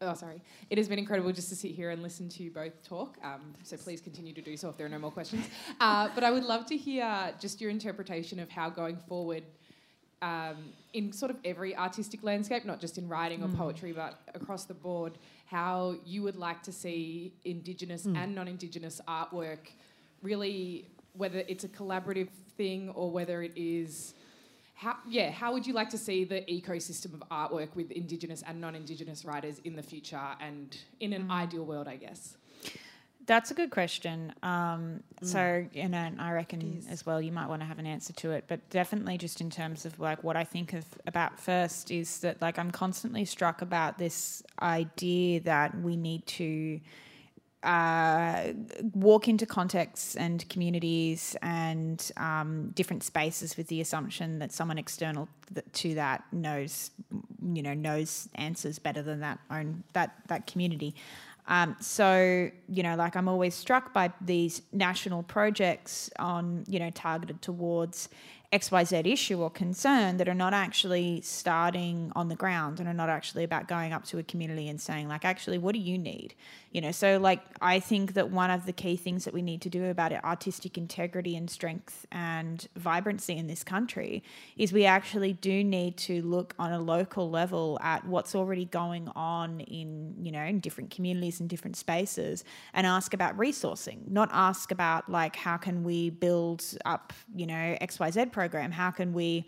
It has been incredible just to sit here and listen to you both talk. So please continue to do so if there are no more questions. But I would love to hear just your interpretation of how going forward, in sort of every artistic landscape, not just in writing or poetry, but across the board, how you would like to see Indigenous and non-Indigenous artwork really, whether it's a collaborative thing or whether it is... How would you like to see the ecosystem of artwork with Indigenous and non-Indigenous writers in the future and in an ideal world, I guess? That's a good question. So, you know, and I reckon as well you might want to have an answer to it, but definitely just in terms of like what I think of about first is that, like, I'm constantly struck about this idea that we need to walk into contexts and communities and different spaces with the assumption that someone external to that knows answers better than that community. So, you know, like, I'm always struck by these national projects on, you know, targeted towards XYZ issue or concern that are not actually starting on the ground and are not actually about going up to a community and saying, like, actually, what do you need? You know, so, like, I think that one of the key things that we need to do about artistic integrity and strength and vibrancy in this country is we actually do need to look on a local level at what's already going on in, you know, in different communities and different spaces, and ask about resourcing, not ask about, like, how can we build up, you know, XYZ program? How can we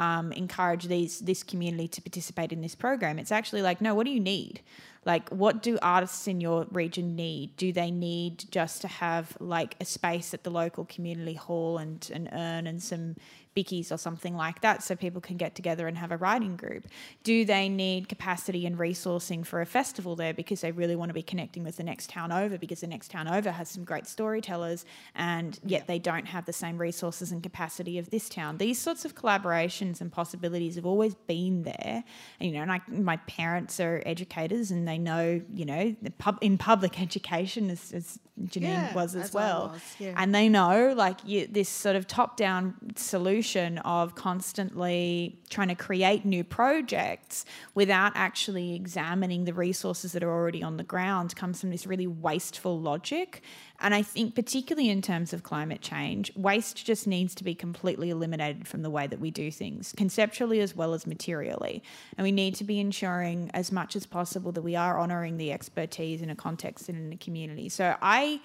encourage this community to participate in this program. It's actually like, no, what do you need? Like, what do artists in your region need? Do they need just to have like a space at the local community hall and an urn and some bickies or something like that so people can get together and have a writing group? Do they need capacity and resourcing for a festival there because they really want to be connecting with the next town over because the next town over has some great storytellers and yet they don't have the same resources and capacity of this town? These sorts of collaborations and possibilities have always been there. And, you know, and my parents are educators and they know, you know, in public education as Jeanine was as well. And they know, like, this sort of top-down solution of constantly trying to create new projects without actually examining the resources that are already on the ground comes from this really wasteful logic. And I think particularly in terms of climate change, waste just needs to be completely eliminated from the way that we do things, conceptually as well as materially. And we need to be ensuring as much as possible that we are honouring the expertise in a context and in a community. So I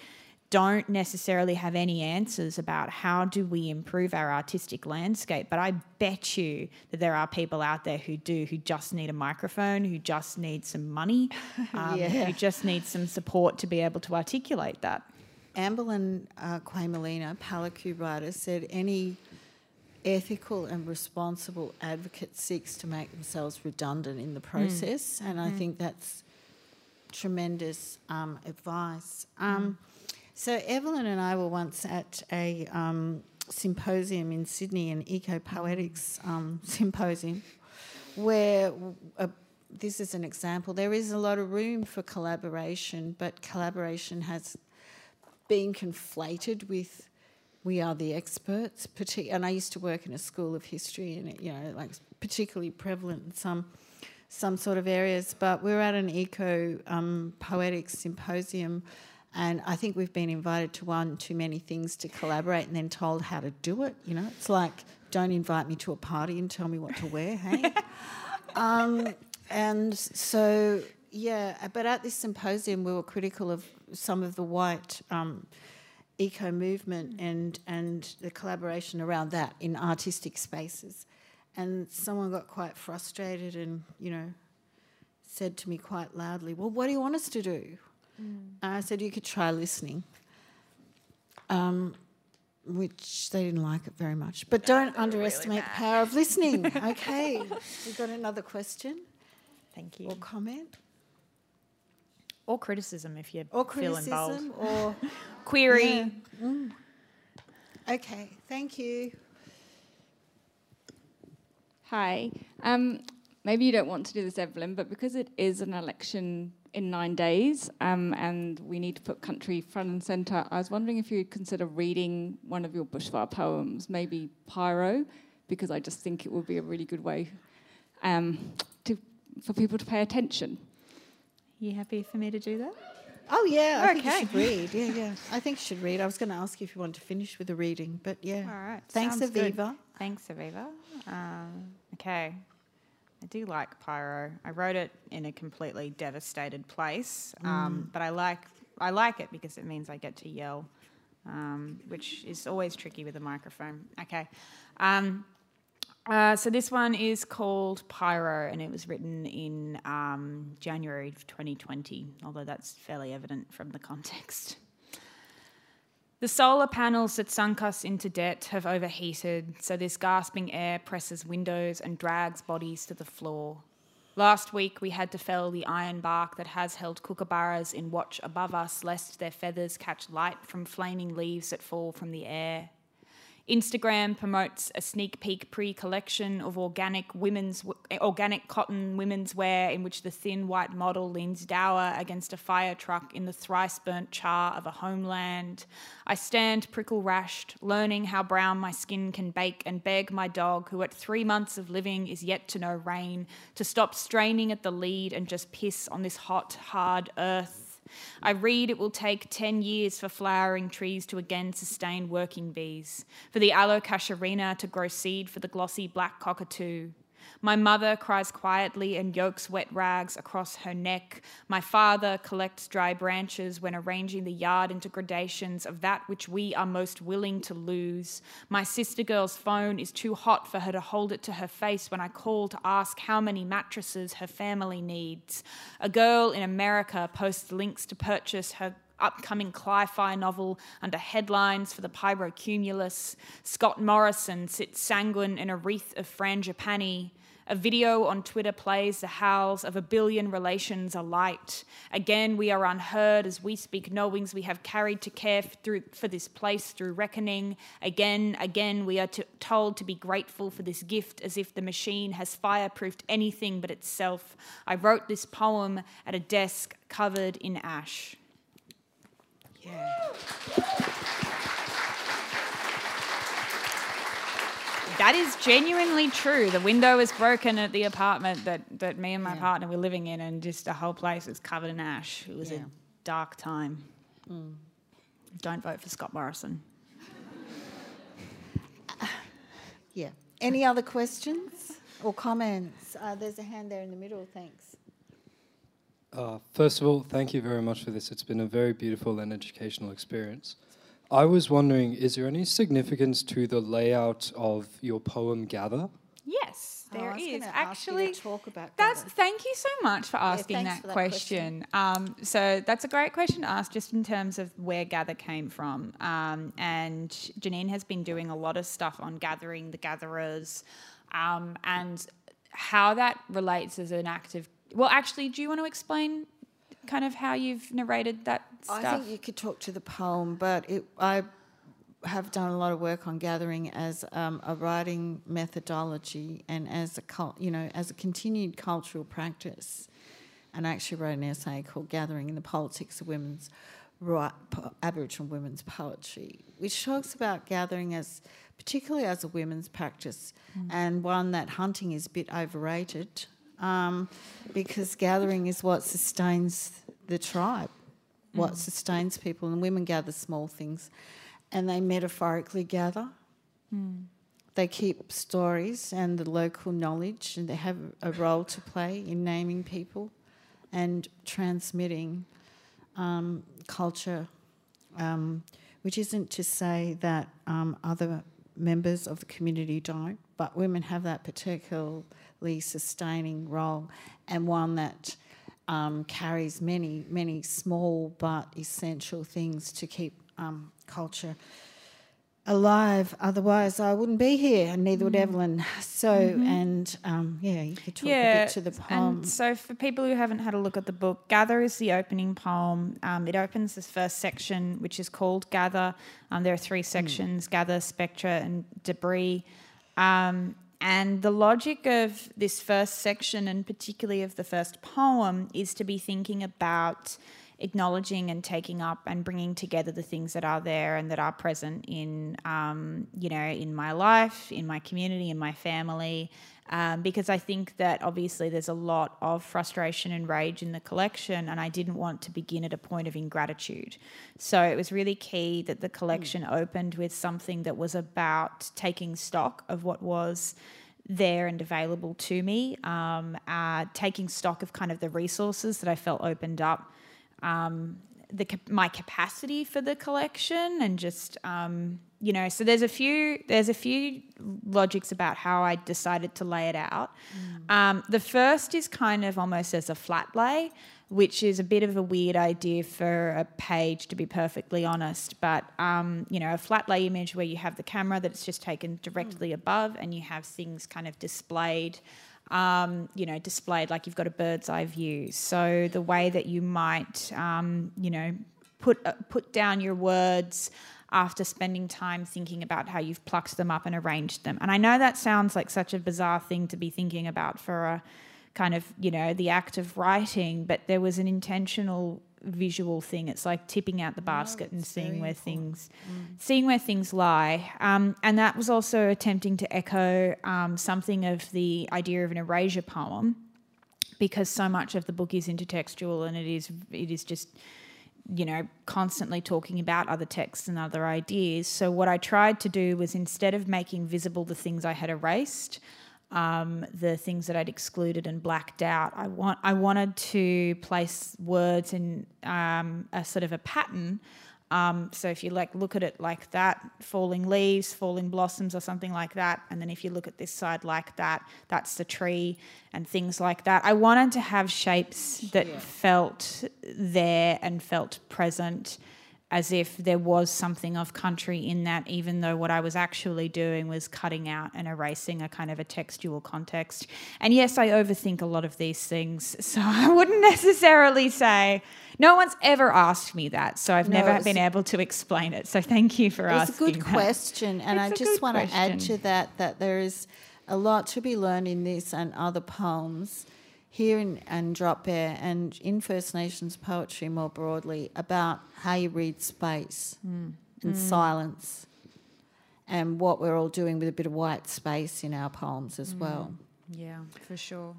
don't necessarily have any answers about how do we improve our artistic landscape, but I bet you that there are people out there who just need a microphone, who just need some money, who just need some support to be able to articulate that. Amberlyn Quamelina, Palaku writer, said any ethical and responsible advocate seeks to make themselves redundant in the process, and I think that's tremendous advice. So Evelyn and I were once at a symposium in Sydney, an eco-poetics symposium, where this is an example. There is a lot of room for collaboration, but collaboration has being conflated with we are the experts, and I used to work in a school of history and it, you know, like particularly prevalent in some sort of areas. But we were at an eco poetics symposium and I think we've been invited to one too many things to collaborate and then told how to do it, you know. It's like, don't invite me to a party and tell me what to wear, hey? And so... yeah, but at this symposium we were critical of some of the white eco-movement and the collaboration around that in artistic spaces. And someone got quite frustrated and, you know, said to me quite loudly, well, what do you want us to do? And I said, you could try listening, which they didn't like it very much. But don't underestimate really the power of listening. Okay, we've got another question. Thank you. Or comment. Or criticism if you feel involved. Or query. Yeah. Okay, thank you. Hi. Maybe you don't want to do this, Evelyn, but because it is an election in 9 days and we need to put country front and centre, I was wondering if you'd consider reading one of your bushfire poems, maybe Pyro, because I just think it would be a really good way for people to pay attention. You happy for me to do that? Oh, yeah. Okay. I think you should read. Yeah. I think you should read. I was going to ask you if you wanted to finish with a reading, but yeah. All right. Thanks, Aviva. Good. Thanks, Aviva. Okay. I do like Pyro. I wrote it in a completely devastated place, but I like it because it means I get to yell, which is always tricky with a microphone. Okay. So this one is called Pyro and it was written in January of 2020, although that's fairly evident from the context. The solar panels that sunk us into debt have overheated, so this gasping air presses windows and drags bodies to the floor. Last week we had to fell the iron bark that has held kookaburras in watch above us lest their feathers catch light from flaming leaves that fall from the air. Instagram promotes a sneak peek pre-collection of organic cotton women's wear in which the thin white model leans dour against a fire truck in the thrice-burnt char of a homeland. I stand prickle-rashed, learning how brown my skin can bake and beg my dog, who at 3 months of living is yet to know rain, to stop straining at the lead and just piss on this hot, hard earth. I read it will take 10 years for flowering trees to again sustain working bees, for the aloe casuarina to grow seed for the glossy black cockatoo. My mother cries quietly and yokes wet rags across her neck. My father collects dry branches when arranging the yard into gradations of that which we are most willing to lose. My sister girl's phone is too hot for her to hold it to her face when I call to ask how many mattresses her family needs. A girl in America posts links to purchase her upcoming cli-fi novel under headlines for the pyrocumulus. Scott Morrison sits sanguine in a wreath of frangipani. A video on Twitter plays the howls of a billion relations alight. Again, we are unheard as we speak knowings we have carried to care for this place through reckoning. Again, we are told to be grateful for this gift as if the machine has fireproofed anything but itself. I wrote this poem at a desk covered in ash. Yeah. That is genuinely true. The window was broken at the apartment that me and my partner were living in, and just the whole place was covered in ash. It was a dark time. Mm. Don't vote for Scott Morrison. Any other questions or comments? There's a hand there in the middle, thanks. First of all, thank you very much for this. It's been a very beautiful and educational experience. I was wondering, is there any significance to the layout of your poem Gather? Yes, there is. Actually, ask you to talk about that. Thank you so much for asking that question. So that's a great question to ask, just in terms of where Gather came from. And Jeanine has been doing a lot of stuff on gathering the gatherers, and how that relates as an active. Well, actually, do you want to explain kind of how you've narrated that stuff? I think you could talk to the poem, but I have done a lot of work on gathering as a writing methodology and as a continued cultural practice. And I actually wrote an essay called "Gathering in the Politics of Women's Aboriginal Women's Poetry," which talks about gathering as particularly as a women's practice, and one that hunting is a bit overrated. Because gathering is what sustains the tribe, what sustains people. And women gather small things and they metaphorically gather. Mm. They keep stories and the local knowledge, and they have a role to play in naming people and transmitting culture, which isn't to say that other members of the community don't, but women have that particularly sustaining role, and one that carries many, many small but essential things to keep culture alive. Otherwise, I wouldn't be here, and neither would Evelyn. So, you could talk a bit to the poem. And so for people who haven't had a look at the book, Gather is the opening poem. It opens this first section, which is called Gather. There are three sections, Gather, Spectra and Debris. And the logic of this first section, and particularly of the first poem, is to be thinking about acknowledging and taking up and bringing together the things that are there and that are present in, in my life, in my community, in my family, because I think that obviously there's a lot of frustration and rage in the collection, and I didn't want to begin at a point of ingratitude. So it was really key that the collection opened with something that was about taking stock of what was there and available to me, taking stock of kind of the resources that I felt opened up, my capacity for the collection, and just so there's a few logics about how I decided to lay it out. The first is kind of almost as a flat lay, which is a bit of a weird idea for a page, to be perfectly honest. But a flat lay image where you have the camera that's just taken directly above, and you have things kind of displayed. Displayed like you've got a bird's eye view. So the way that you might, put down your words after spending time thinking about how you've plucked them up and arranged them. And I know that sounds like such a bizarre thing to be thinking about for a kind of, the act of writing, but there was an intentional visual thing. It's like tipping out the basket and seeing where things lie. And that was also attempting to echo something of the idea of an erasure poem, because so much of the book is intertextual, and it is just constantly talking about other texts and other ideas. So what I tried to do was, instead of making visible the things I had erased, the things that I'd excluded and blacked out. I wanted to place words in a sort of a pattern. So if you like look at it like that, falling leaves, falling blossoms or something like that, and then if you look at this side like that, that's the tree and things like that. I wanted to have shapes that felt there and felt present, as if there was something of country in that, even though what I was actually doing was cutting out and erasing a kind of a textual context. And yes, I overthink a lot of these things, so I wouldn't necessarily say, no one's ever asked me that, so I've never been able to explain it. So thank you for asking. It's a good question, and I just want to add to that that there is a lot to be learned in this and other poems here in Dropbear and in First Nations poetry more broadly about how you read space and silence and what we're all doing with a bit of white space in our poems as well. Yeah, for sure.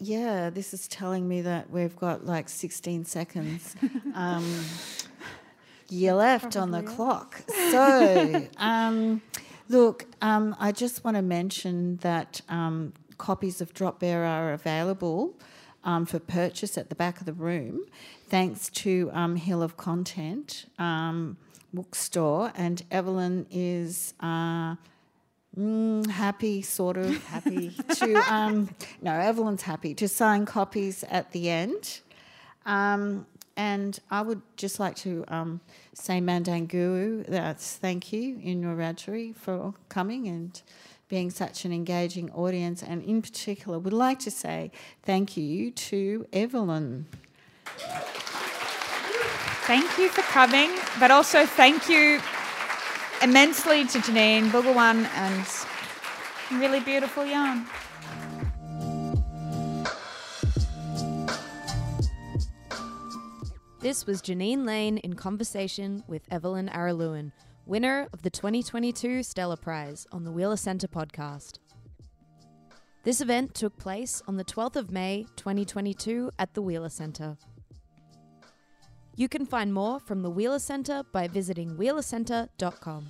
Yeah, this is telling me that we've got like 16 seconds left on the clock. So, look, I just want to mention that... copies of Dropbear are available for purchase at the back of the room, thanks to Hill of Content bookstore, and Evelyn is happy to Evelyn's happy to sign copies at the end. And I would just like to say Mandanguru, that's thank you in Wiradjuri for coming and being such an engaging audience, and in particular would like to say thank you to Evelyn. Thank you for coming, but also thank you immensely to Jeanine, Boogawan, and really beautiful yarn. This was Jeanine Leane in conversation with Evelyn Araluen, winner of the 2022 Stella Prize on the Wheeler Centre podcast. This event took place on the 12th of May 2022 at the Wheeler Centre. You can find more from the Wheeler Centre by visiting wheelercentre.com.